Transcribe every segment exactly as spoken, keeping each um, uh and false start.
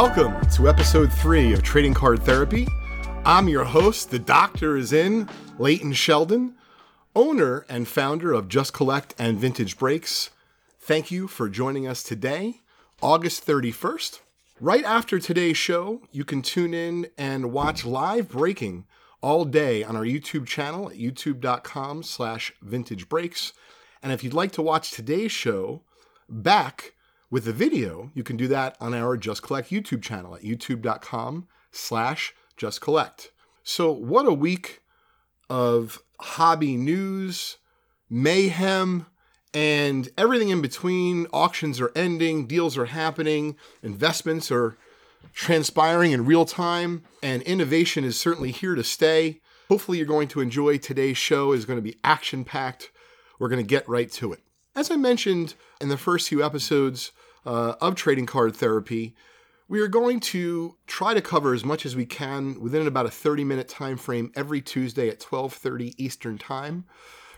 Welcome to episode three of Trading Card Therapy. I'm your host, the doctor is in, Leighton Sheldon, owner and founder of Just Collect and Vintage Breaks. Thank you for joining us today, August thirty-first. Right after today's show, you can tune in and watch live breaking all day on our YouTube channel at youtube.com slash vintage breaks. And if you'd like to watch today's show back with the video, you can do that on our Just Collect YouTube channel at youtube.com slash Just Collect. So what a week of hobby news, mayhem, and everything in between. Auctions are ending, deals are happening, investments are transpiring in real time, and innovation is certainly here to stay. Hopefully you're going to enjoy today's show. It's going to be action-packed. We're going to get right to it. As I mentioned in the first few episodes uh, of Trading Card Therapy, we are going to try to cover as much as we can within about a thirty-minute time frame every Tuesday at twelve thirty Eastern Time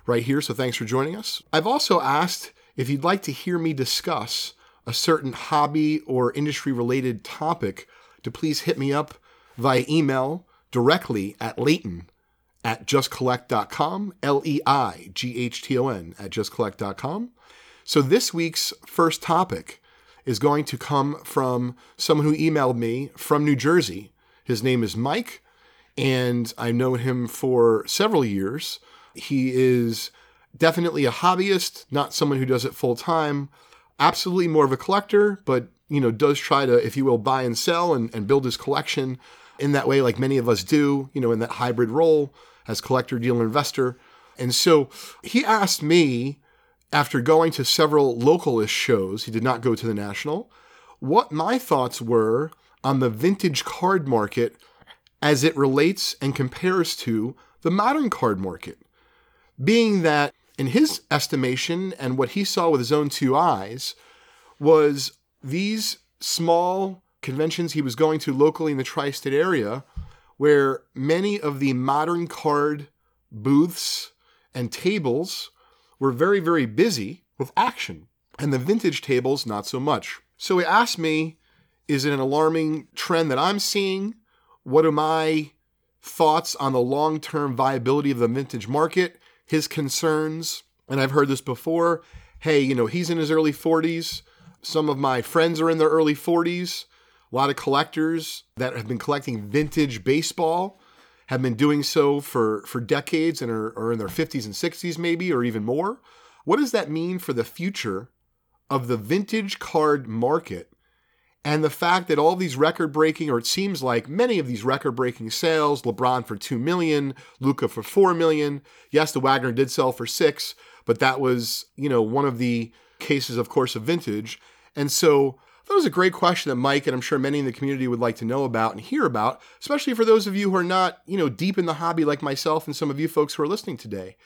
right here, so thanks for joining us. I've also asked if you'd like to hear me discuss a certain hobby or industry-related topic to please hit me up via email directly at Leighton at just collect dot com, L E I G H T O N at just collect dot com. So this week's first topic is going to come from someone who emailed me from New Jersey. His name is Mike, and I've known him for several years. He is definitely a hobbyist, not someone who does it full-time. Absolutely more of a collector, but, you know, does try to, if you will, buy and sell and, and build his collection in that way, like many of us do, you know, in that hybrid role as collector, dealer, investor. And so he asked me, after going to several localist shows, he did not go to the national, what my thoughts were on the vintage card market as it relates and compares to the modern card market, being that in his estimation and what he saw with his own two eyes was these small conventions he was going to locally in the tri-state area where many of the modern card booths and tables were very, very busy with action and the vintage tables not so much. So he asked me, is it an alarming trend that I'm seeing? What are my thoughts on the long-term viability of the vintage market? His concerns, and I've heard this before, hey, you know, he's in his early forties. Some of my friends are in their early forties. A lot of collectors that have been collecting vintage baseball have been doing so for, for decades and are, are in their fifties and sixties maybe, or even more. What does that mean for the future of the vintage card market? And the fact that all these record-breaking, or it seems like many of these record-breaking sales, LeBron for two million dollars, Luka for four million dollars. Yes, the Wagner did sell for six, but that was, you know, one of the cases, of course, of vintage. And so that was a great question that Mike and I'm sure many in the community would like to know about and hear about, especially for those of you who are not, you know, deep in the hobby like myself and some of you folks who are listening today.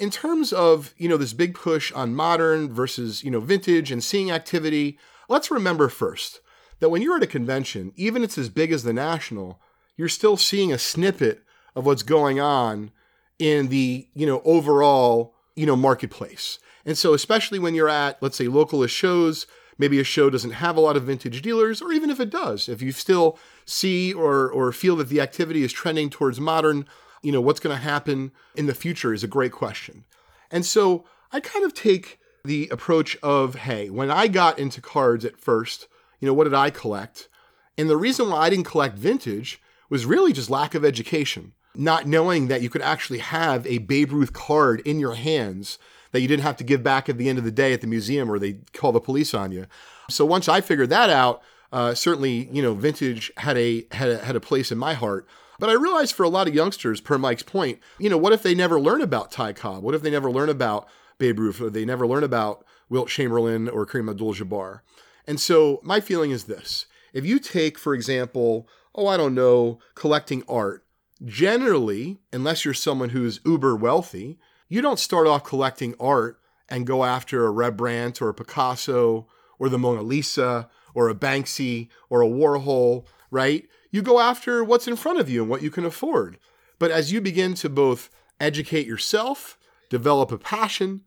In terms of, you know, this big push on modern versus, you know, vintage and seeing activity, let's remember first that when you're at a convention, even if it's as big as the national, you're still seeing a snippet of what's going on in the, you know, overall, you know, marketplace. And so especially when you're at, let's say, localist shows, maybe a show doesn't have a lot of vintage dealers, or even if it does, if you still see or or feel that the activity is trending towards modern, you know, what's going to happen in the future is a great question. And so I kind of take the approach of, hey, when I got into cards at first, you know, what did I collect? And the reason why I didn't collect vintage was really just lack of education, not knowing that you could actually have a Babe Ruth card in your hands that you didn't have to give back at the end of the day at the museum or they call the police on you. So once I figured that out, uh, certainly, you know, vintage had a, had a had a place in my heart. But I realized for a lot of youngsters, per Mike's point, you know, what if they never learn about Ty Cobb? What if they never learn about Babe Ruth? Or they never learn about Wilt Chamberlain or Kareem Abdul-Jabbar? And so my feeling is this. If you take, for example, oh, I don't know, collecting art, generally, unless you're someone who's uber wealthy, you don't start off collecting art and go after a Rembrandt or a Picasso or the Mona Lisa or a Banksy or a Warhol, right? You go after what's in front of you and what you can afford. But as you begin to both educate yourself, develop a passion,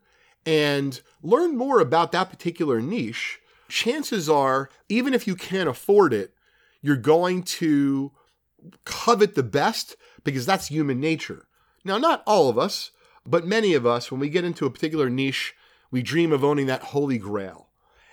and learn more about that particular niche, chances are, even if you can't afford it, You're going to covet the best because that's human nature. Now, not all of us, but many of us, when we get into a particular niche, we dream of owning that holy grail.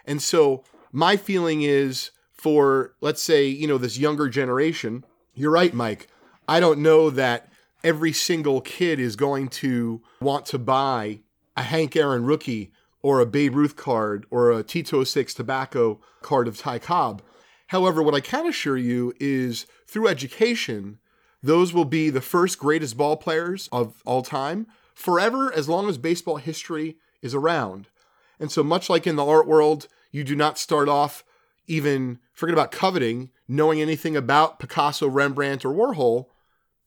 And so my feeling is for, let's say, you know, this younger generation, you're right, Mike. I don't know that every single kid is going to want to buy a Hank Aaron rookie or a Babe Ruth card or a T two oh six tobacco card of Ty Cobb. However, what I can assure you is through education, those will be the first greatest ball players of all time forever, as long as baseball history is around. And so much like in the art world, you do not start off even, forget about coveting, knowing anything about Picasso, Rembrandt, or Warhol.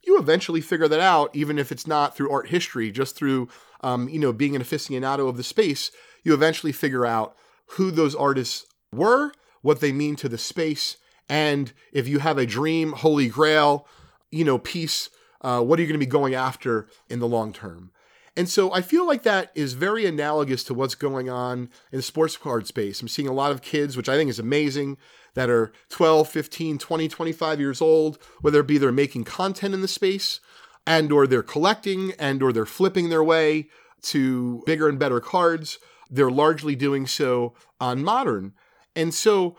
You eventually figure that out, even if it's not through art history, just through, um, you know, being an aficionado of the space, you eventually figure out who those artists were, what they mean to the space. And if you have a dream, holy grail, you know, piece, uh, what are you going to be going after in the long term? And so I feel like that is very analogous to what's going on in the sports card space. I'm seeing a lot of kids, which I think is amazing, that are twelve, fifteen, twenty, twenty-five years old, whether it be they're making content in the space and or they're collecting and or they're flipping their way to bigger and better cards. They're largely doing so on modern. And so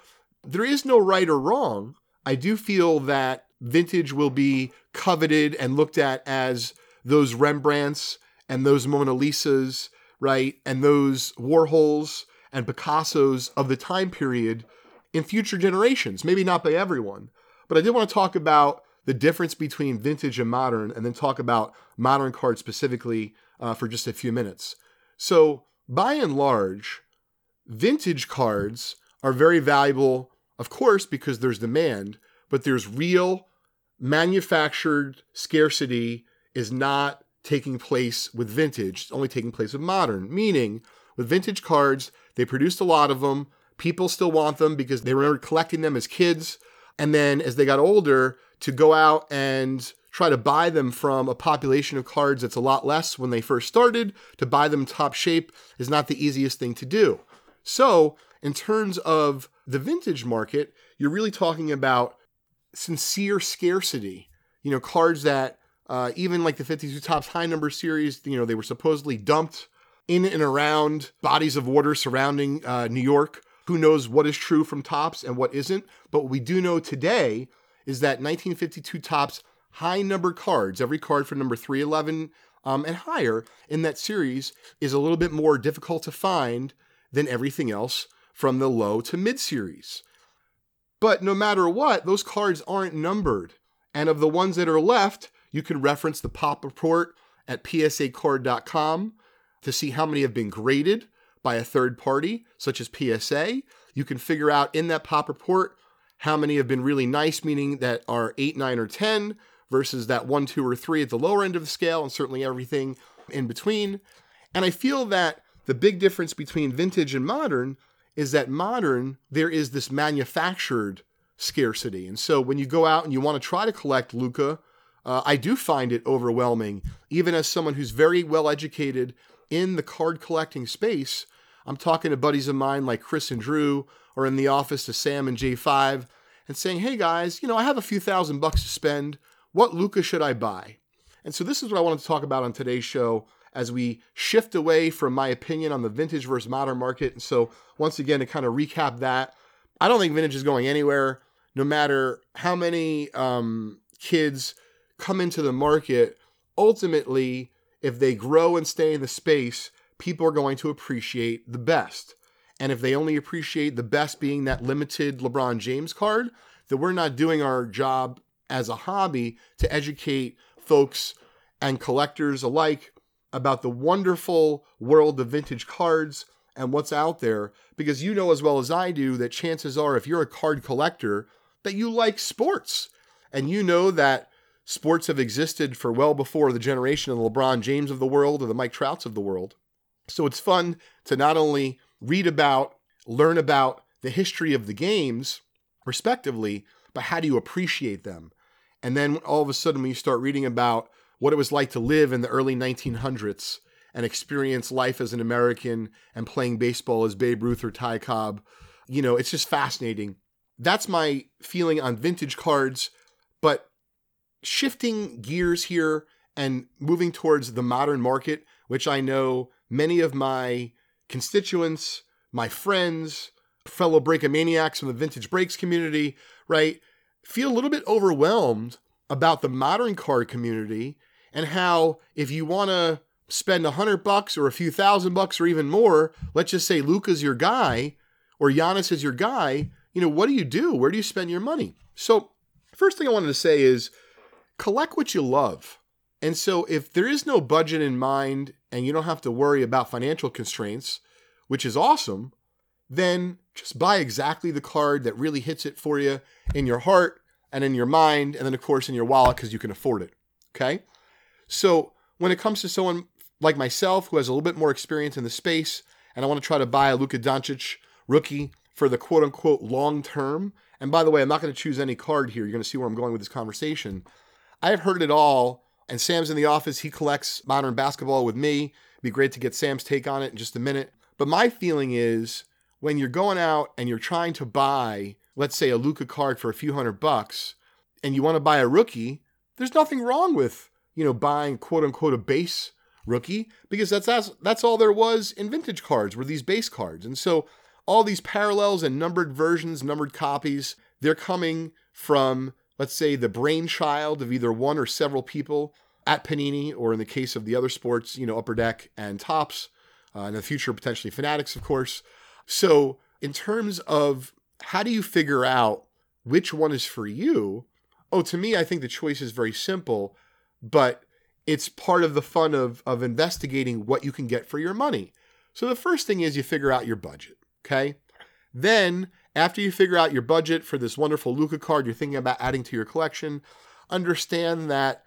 there is no right or wrong. I do feel that vintage will be coveted and looked at as those Rembrandts and those Mona Lisas, right? And those Warhols and Picassos of the time period in future generations, maybe not by everyone. But I did want to talk about the difference between vintage and modern, and then talk about modern cards specifically uh, for just a few minutes. So by and large, vintage cards are very valuable, of course, because there's demand, but there's real manufactured scarcity is not taking place with vintage. It's only taking place with modern, meaning with vintage cards, they produced a lot of them. People still want them because they remember collecting them as kids. And then as they got older, to go out and try to buy them from a population of cards that's a lot less when they first started, to buy them top shape is not the easiest thing to do. So in terms of the vintage market, you're really talking about sincere scarcity, you know, cards that Uh, even like the fifty-two Topps High Number series, you know, they were supposedly dumped in and around bodies of water surrounding uh, New York. Who knows what is true from Topps and what isn't? But what we do know today is that nineteen fifty-two Topps High Number cards, every card from number three eleven um, and higher in that series, is a little bit more difficult to find than everything else from the low to mid series. But no matter what, those cards aren't numbered. And of the ones that are left, you can reference the pop report at P S A card dot com to see how many have been graded by a third party, such as P S A. You can figure out in that pop report how many have been really nice, meaning that are eight, nine, or ten versus that one, two, or three at the lower end of the scale, and certainly everything in between. And I feel that the big difference between vintage and modern is that modern, there is this manufactured scarcity. And so when you go out and you want to try to collect Luka, Uh, I do find it overwhelming, even as someone who's very well educated in the card collecting space. I'm talking to buddies of mine like Chris and Drew, or in the office to Sam and J five, and saying, hey guys, you know, I have a few thousand bucks to spend. What Luka should I buy? And so this is what I wanted to talk about on today's show as we shift away from my opinion on the vintage versus modern market. And so once again, to kind of recap that, I don't think vintage is going anywhere, no matter how many um, kids come into the market. Ultimately, if they grow and stay in the space, people are going to appreciate the best. And if they only appreciate the best being that limited LeBron James card, then we're not doing our job as a hobby to educate folks and collectors alike about the wonderful world of vintage cards and what's out there. Because you know as well as I do that chances are, if you're a card collector, that you like sports. And you know that sports have existed for well before the generation of the LeBron James of the world or the Mike Trouts of the world. So it's fun to not only read about, learn about the history of the games, respectively, but how do you appreciate them? And then all of a sudden, when you start reading about what it was like to live in the early nineteen hundreds and experience life as an American and playing baseball as Babe Ruth or Ty Cobb, you know, it's just fascinating that's my feeling on vintage cards. But shifting gears here and moving towards the modern market, which I know many of my constituents, my friends, fellow Breakomaniacs from the Vintage Breaks community, right, feel a little bit overwhelmed about the modern card community and how if you want to spend a hundred bucks or a few thousand bucks or even more, let's just say Luka's your guy or Giannis is your guy, you know, what do you do? Where do you spend your money? So first thing I wanted to say is collect what you love. And so if there is no budget in mind and you don't have to worry about financial constraints, which is awesome, then just buy exactly the card that really hits it for you in your heart and in your mind, and then of course in your wallet because you can afford it, okay? So when it comes to someone like myself who has a little bit more experience in the space and I want to try to buy a Luka Doncic rookie for the quote-unquote long term, and by the way, I'm not going to choose any card here. You're going to see where I'm going with this conversation. I have heard it all, and Sam's in the office. He collects modern basketball with me. It'd be great to get Sam's take on it in just a minute. But my feeling is when you're going out and you're trying to buy, let's say, a Luka card for a few hundred bucks, and you want to buy a rookie, there's nothing wrong with, you know, buying quote-unquote a base rookie, because that's, that's that's all there was in vintage cards were these base cards. And so all these parallels and numbered versions, numbered copies, they're coming from, let's say, the brainchild of either one or several people at Panini, or in the case of the other sports, you know, Upper Deck and Topps, uh, in the future, potentially Fanatics, of course. So in terms of how do you figure out which one is for you? Oh, to me, I think the choice is very simple, but it's part of the fun of, of investigating what you can get for your money. So the first thing is you figure out your budget, okay? Then after you figure out your budget for this wonderful Luka card you're thinking about adding to your collection, understand that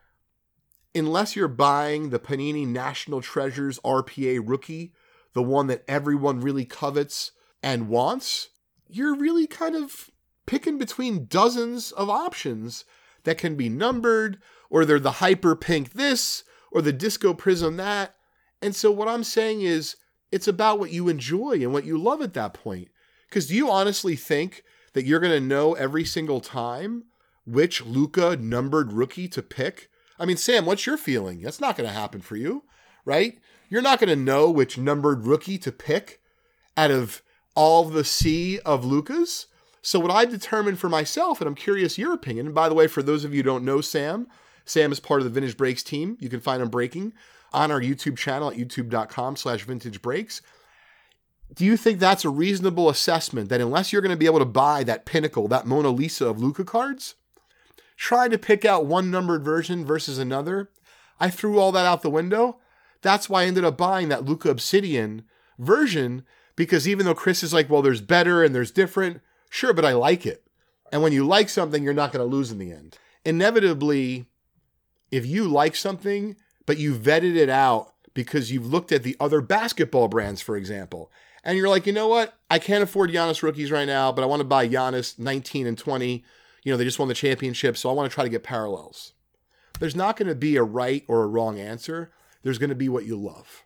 unless you're buying the Panini National Treasures R P A rookie, the one that everyone really covets and wants, you're really kind of picking between dozens of options that can be numbered, or they're the hyper pink this, or the disco prism that. And so what I'm saying is it's about what you enjoy and what you love at that point. Because do you honestly think that you're going to know every single time which Luka numbered rookie to pick? I mean, Sam, what's your feeling? That's not going to happen for you, right? You're not going to know which numbered rookie to pick out of all the sea of Lukas. So what I've determined for myself, and I'm curious your opinion, and by the way, for those of you who don't know Sam, Sam is part of the Vintage Breaks team. You can find him breaking on our YouTube channel at youtube.com slash vintage breaks. Do you think that's a reasonable assessment that unless you're going to be able to buy that pinnacle, that Mona Lisa of Luka cards, trying to pick out one numbered version versus another? I threw all that out the window. That's why I ended up buying that Luka Obsidian version, because even though Chris is like, well, there's better and there's different, sure, but I like it. And when you like something, you're not going to lose in the end. Inevitably, if you like something, but you vetted it out because you've looked at the other basketball brands, for example, and you're like, you know what? I can't afford Giannis rookies right now, but I want to buy Giannis nineteen and twenty. You know, they just won the championship, so I want to try to get parallels. There's not going to be a right or a wrong answer. There's going to be what you love.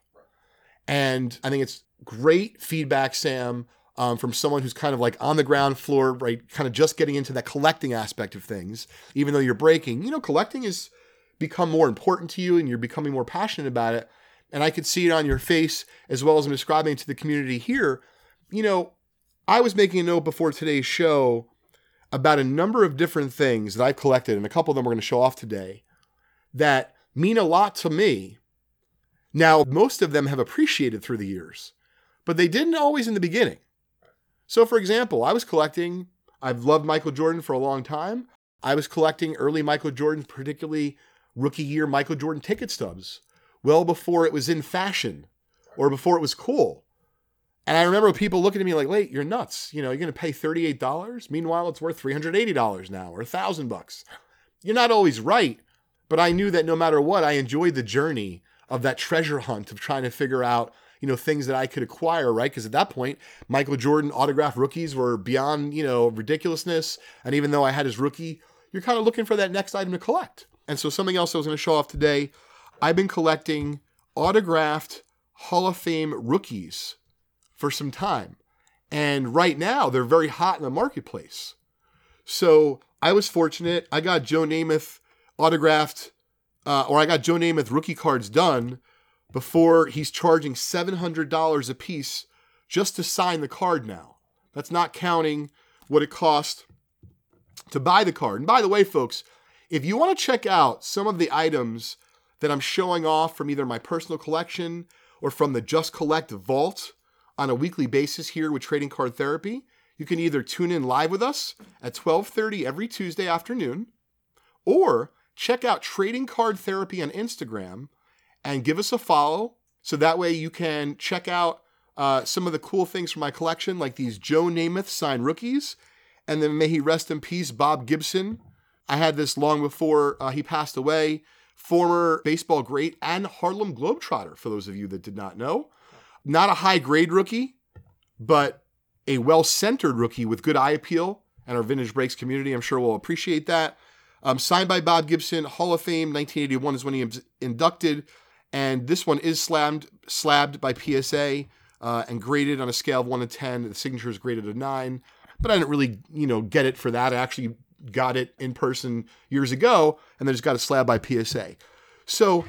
And I think it's great feedback, Sam, um, from someone who's kind of like on the ground floor, right? Kind of just getting into that collecting aspect of things, even though you're breaking. You know, collecting has become more important to you and you're becoming more passionate about it. And I could see it on your face as well as I'm describing it to the community here. You know, I was making a note before today's show about a number of different things that I've collected, and a couple of them we're going to show off today, that mean a lot to me. Now, most of them have appreciated through the years, but they didn't always in the beginning. So, for example, I was collecting, I've loved Michael Jordan for a long time. I was collecting early Michael Jordan, particularly rookie year Michael Jordan ticket stubs, well before it was in fashion or before it was cool. And I remember people looking at me like, wait, you're nuts. You know, you're going to pay thirty-eight dollars. Meanwhile, it's worth three hundred eighty dollars now, or a thousand bucks. You're not always right, but I knew that no matter what, I enjoyed the journey of that treasure hunt of trying to figure out, you know, things that I could acquire, right? Because at that point, Michael Jordan autograph rookies were beyond, you know, ridiculousness. And even though I had his rookie, you're kind of looking for that next item to collect. And so something else I was going to show off today, I've been collecting autographed Hall of Fame rookies for some time. And right now, they're very hot in the marketplace. So I was fortunate. I got Joe Namath autographed, uh, or I got Joe Namath rookie cards done before he's charging seven hundred dollars a piece just to sign the card now. That's not counting what it cost to buy the card. And by the way, folks, if you want to check out some of the items that I'm showing off from either my personal collection or from the Just Collect vault on a weekly basis here with Trading Card Therapy, you can either tune in live with us at twelve thirty every Tuesday afternoon, or check out Trading Card Therapy on Instagram and give us a follow. So that way you can check out uh, some of the cool things from my collection, like these Joe Namath signed rookies, and then may he rest in peace, Bob Gibson. I had this long before uh, he passed away. Former baseball great and Harlem Globetrotter, for those of you that did not know. Not a high-grade rookie, but a well-centered rookie with good eye appeal, and our Vintage Breaks community, I'm sure, will appreciate that. Um, signed by Bob Gibson, Hall of Fame, nineteen eighty-one is when he was inducted, and this one is slabbed, slabbed by P S A uh, and graded on a scale of one to ten. The signature is graded a nine, but I didn't really, you know, get it for that. I actually got it in person years ago, and then just got a slab by P S A. So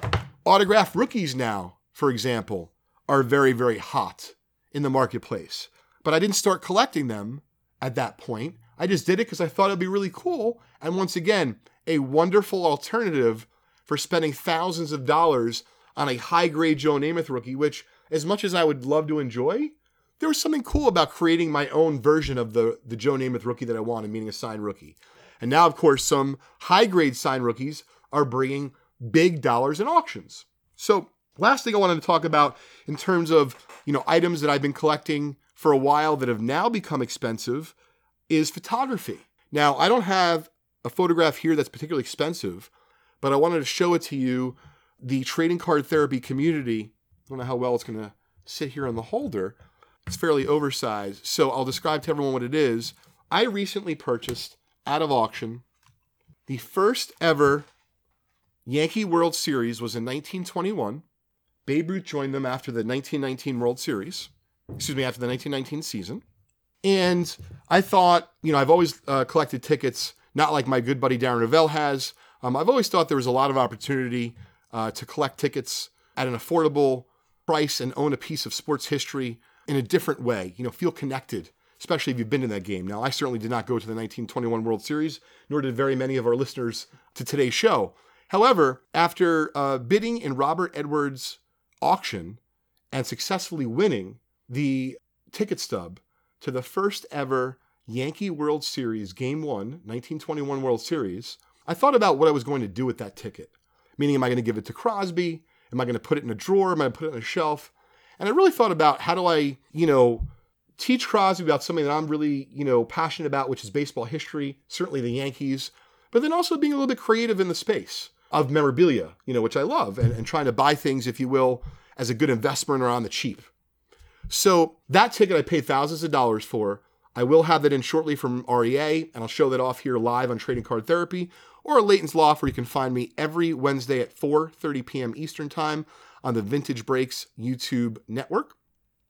autographed rookies now, for example, are very, very hot in the marketplace. But I didn't start collecting them at that point. I just did it because I thought it'd be really cool. And once again, a wonderful alternative for spending thousands of dollars on a high-grade Joe Namath rookie, which, as much as I would love to enjoy, there was something cool about creating my own version of the, the Joe Namath rookie that I wanted, meaning a signed rookie. And now, of course, some high-grade signed rookies are bringing big dollars in auctions. So last thing I wanted to talk about in terms of, you know, items that I've been collecting for a while that have now become expensive is photography. Now, I don't have a photograph here that's particularly expensive, but I wanted to show it to you, the Trading Card Therapy community. I don't know how well it's going to sit here on the holder. It's fairly oversized, so I'll describe to everyone what it is. I recently purchased out of auction. The first ever Yankee World Series was in nineteen twenty-one. Babe Ruth joined them after the nineteen nineteen World Series. Excuse me, after the nineteen nineteen season. And I thought, you know, I've always uh, collected tickets, not like my good buddy Darren Revelle has. Um, I've always thought there was a lot of opportunity uh, to collect tickets at an affordable price and own a piece of sports history in a different way, you know, feel connected, especially if you've been to that game. Now, I certainly did not go to the nineteen twenty-one World Series, nor did very many of our listeners to today's show. However, after uh, bidding in Robert Edwards' auction and successfully winning the ticket stub to the first ever Yankee World Series, Game one, nineteen twenty-one World Series, I thought about what I was going to do with that ticket. Meaning, am I going to give it to Crosby? Am I going to put it in a drawer? Am I going to put it on a shelf? And I really thought about how do I, you know, teach Crosby about something that I'm really, you know, passionate about, which is baseball history, certainly the Yankees, but then also being a little bit creative in the space of memorabilia, you know, which I love, and, and trying to buy things, if you will, as a good investment or on the cheap. So that ticket I paid thousands of dollars for. I will have that in shortly from R E A, and I'll show that off here live on Trading Card Therapy or Leighton's Loft, where you can find me every Wednesday at four thirty p.m. Eastern Time on the Vintage Breaks YouTube network.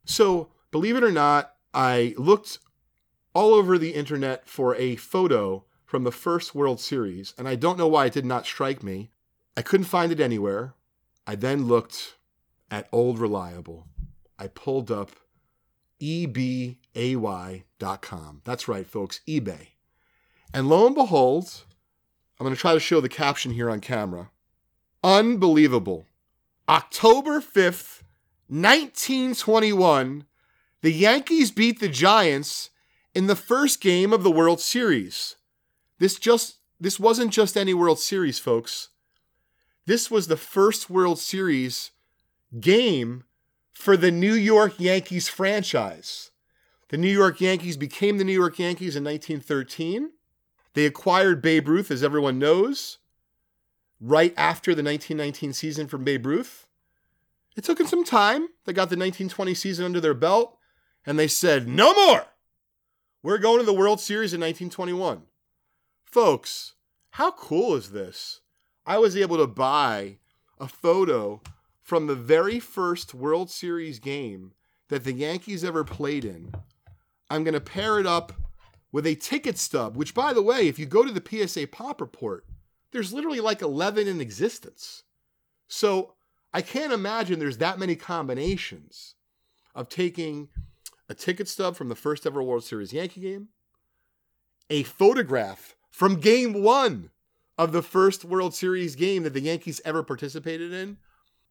So believe it or not, I looked all over the internet for a photo from the first World Series, and I don't know why it did not strike me. I couldn't find it anywhere. I then looked at Old Reliable. I pulled up e bay dot com. That's right, folks, eBay. And lo and behold, I'm going to try to show the caption here on camera. Unbelievable. October fifth, nineteen twenty-one, the Yankees beat the Giants in the first game of the World Series. This just this wasn't just any World Series, folks. This was the first World Series game for the New York Yankees franchise. The New York Yankees became the New York Yankees in nineteen thirteen. They acquired Babe Ruth, as everyone knows, right after the nineteen nineteen season from Babe Ruth. It took them some time. They got the nineteen twenty season under their belt, and they said, no more! We're going to the World Series in nineteen twenty-one. Folks, how cool is this? I was able to buy a photo from the very first World Series game that the Yankees ever played in. I'm going to pair it up with a ticket stub, which, by the way, if you go to the P S A Pop Report, there's literally like eleven in existence. So I can't imagine there's that many combinations of taking a ticket stub from the first ever World Series Yankee game, a photograph from game one of the first World Series game that the Yankees ever participated in.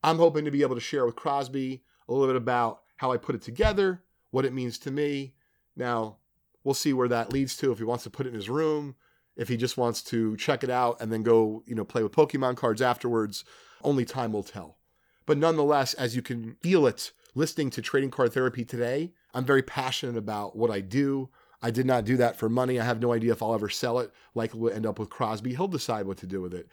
I'm hoping to be able to share with Crosby a little bit about how I put it together, what it means to me. Now, we'll see where that leads to, if he wants to put it in his room, if he just wants to check it out and then go, you know, play with Pokemon cards afterwards. Only time will tell. But nonetheless, as you can feel it listening to Trading Card Therapy today, I'm very passionate about what I do. I did not do that for money. I have no idea if I'll ever sell it. Likely will end up with Crosby. He'll decide what to do with it.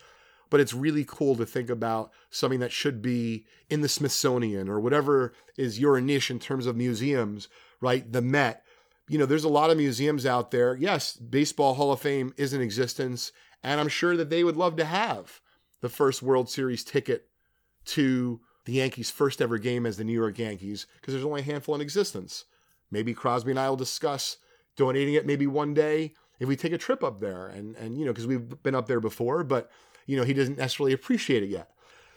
But it's really cool to think about something that should be in the Smithsonian or whatever is your niche in terms of museums, right? The Met. You know, there's a lot of museums out there. Yes, Baseball Hall of Fame is in existence, and I'm sure that they would love to have the first World Series ticket to the Yankees' first ever game as the New York Yankees, because there's only a handful in existence. Maybe Crosby and I will discuss donating it maybe one day if we take a trip up there, and, and you know, because we've been up there before, but, you know, he doesn't necessarily appreciate it yet.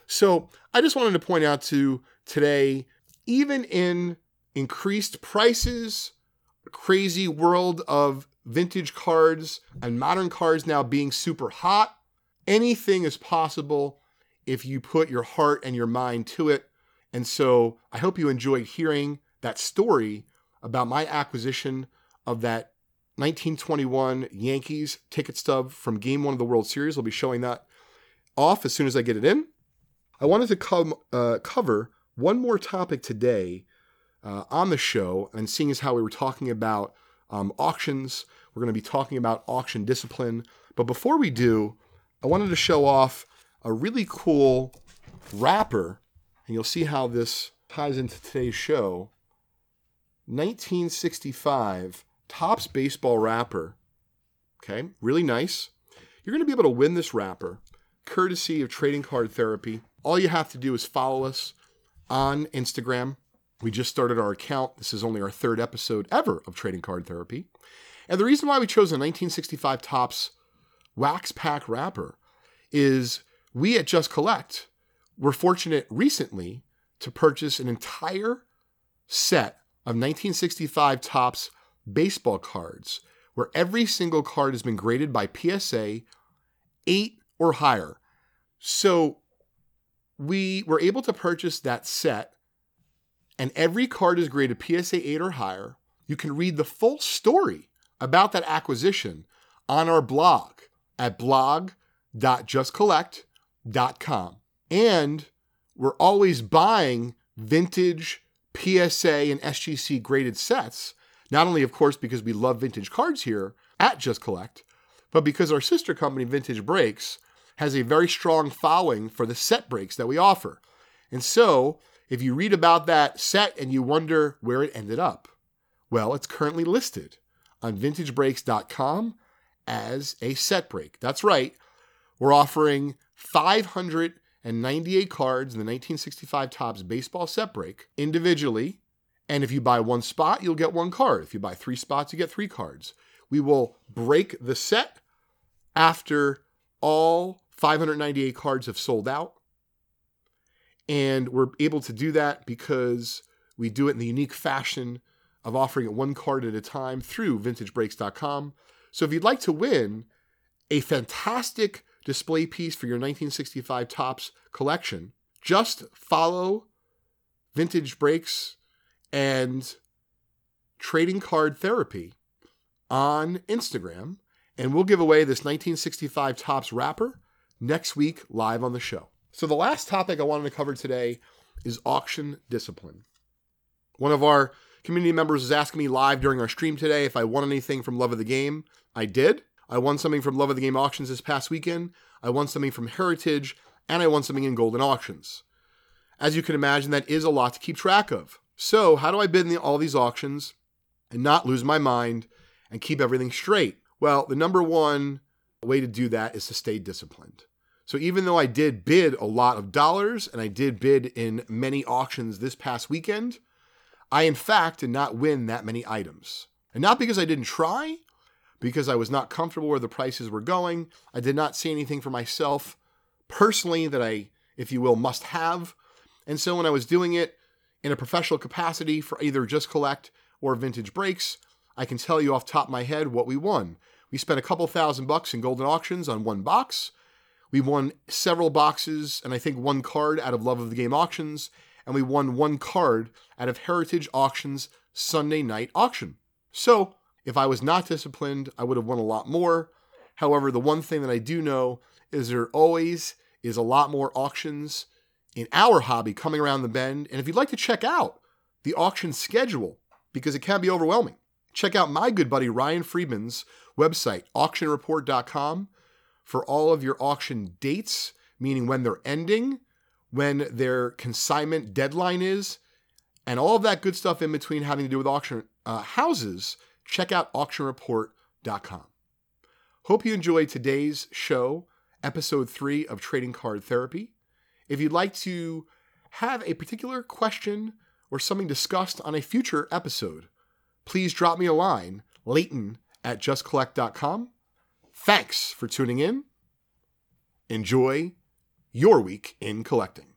So I just wanted to point out to today, even in increased prices, crazy world of vintage cards and modern cards now being super hot, anything is possible if you put your heart and your mind to it. And so I hope you enjoyed hearing that story about my acquisition of that nineteen twenty-one Yankees ticket stub from game one of the World Series. I'll be showing that off as soon as I get it in. I wanted to come uh, cover one more topic today uh, on the show, and seeing as how we were talking about um, auctions, we're going to be talking about auction discipline. But before we do, I wanted to show off a really cool wrapper, and you'll see how this ties into today's show. nineteen sixty-five Topps baseball wrapper. Okay, really nice. You're going to be able to win this wrapper, courtesy of Trading Card Therapy. All you have to do is follow us on Instagram. We just started our account. This is only our third episode ever of Trading Card Therapy. And the reason why we chose a nineteen sixty-five Topps wax pack wrapper is we at Just Collect were fortunate recently to purchase an entire set of nineteen sixty-five Topps baseball cards, where every single card has been graded by P S A eight or higher. So we were able to purchase that set, and every card is graded P S A eight or higher. You can read the full story about that acquisition on our blog at blog dot just collect dot com. And we're always buying vintage P S A and S G C graded sets, not only, of course, because we love vintage cards here at Just Collect, but because our sister company, Vintage Breaks, has a very strong following for the set breaks that we offer. And so, if you read about that set and you wonder where it ended up, well, it's currently listed on vintage breaks dot com as a set break. That's right. We're offering five hundred ninety-eight cards in the nineteen sixty-five Topps baseball set break individually. And if you buy one spot, you'll get one card. If you buy three spots, you get three cards. We will break the set after all five hundred ninety-eight cards have sold out. And we're able to do that because we do it in the unique fashion of offering it one card at a time through vintage breaks dot com. So if you'd like to win a fantastic display piece for your nineteen sixty-five Topps collection, just follow Vintage Breaks and Trading Card Therapy on Instagram, and we'll give away this nineteen sixty-five Topps wrapper next week live on the show. So the last topic I wanted to cover today is auction discipline. One of our community members was asking me live during our stream today if I won anything from Love of the Game. I did. I won something from Love of the Game auctions this past weekend. I won something from Heritage, and I won something in Golden Auctions. As you can imagine, that is a lot to keep track of. So how do I bid in the, all these auctions and not lose my mind and keep everything straight? Well, the number one way to do that is to stay disciplined. So even though I did bid a lot of dollars and I did bid in many auctions this past weekend, I in fact did not win that many items. And not because I didn't try, because I was not comfortable where the prices were going. I did not see anything for myself personally that I, if you will, must have. And so when I was doing it in a professional capacity for either Just Collect or Vintage Breaks, I can tell you off the top of my head what we won. We spent a couple thousand bucks in Golden Auctions on one box. We won several boxes and I think one card out of Love of the Game Auctions. And we won one card out of Heritage Auctions Sunday night auction. So if I was not disciplined, I would have won a lot more. However, the one thing that I do know is there always is a lot more auctions in our hobby coming around the bend. And if you'd like to check out the auction schedule, because it can be overwhelming, check out my good buddy Ryan Friedman's website, auction report dot com, for all of your auction dates, meaning when they're ending, when their consignment deadline is, and all of that good stuff in between having to do with auction uh, houses. Check out auction report dot com. Hope you enjoyed today's show, episode three of Trading Card Therapy. If you'd like to have a particular question or something discussed on a future episode, please drop me a line, Leighton at just collect dot com. Thanks for tuning in. Enjoy your week in collecting.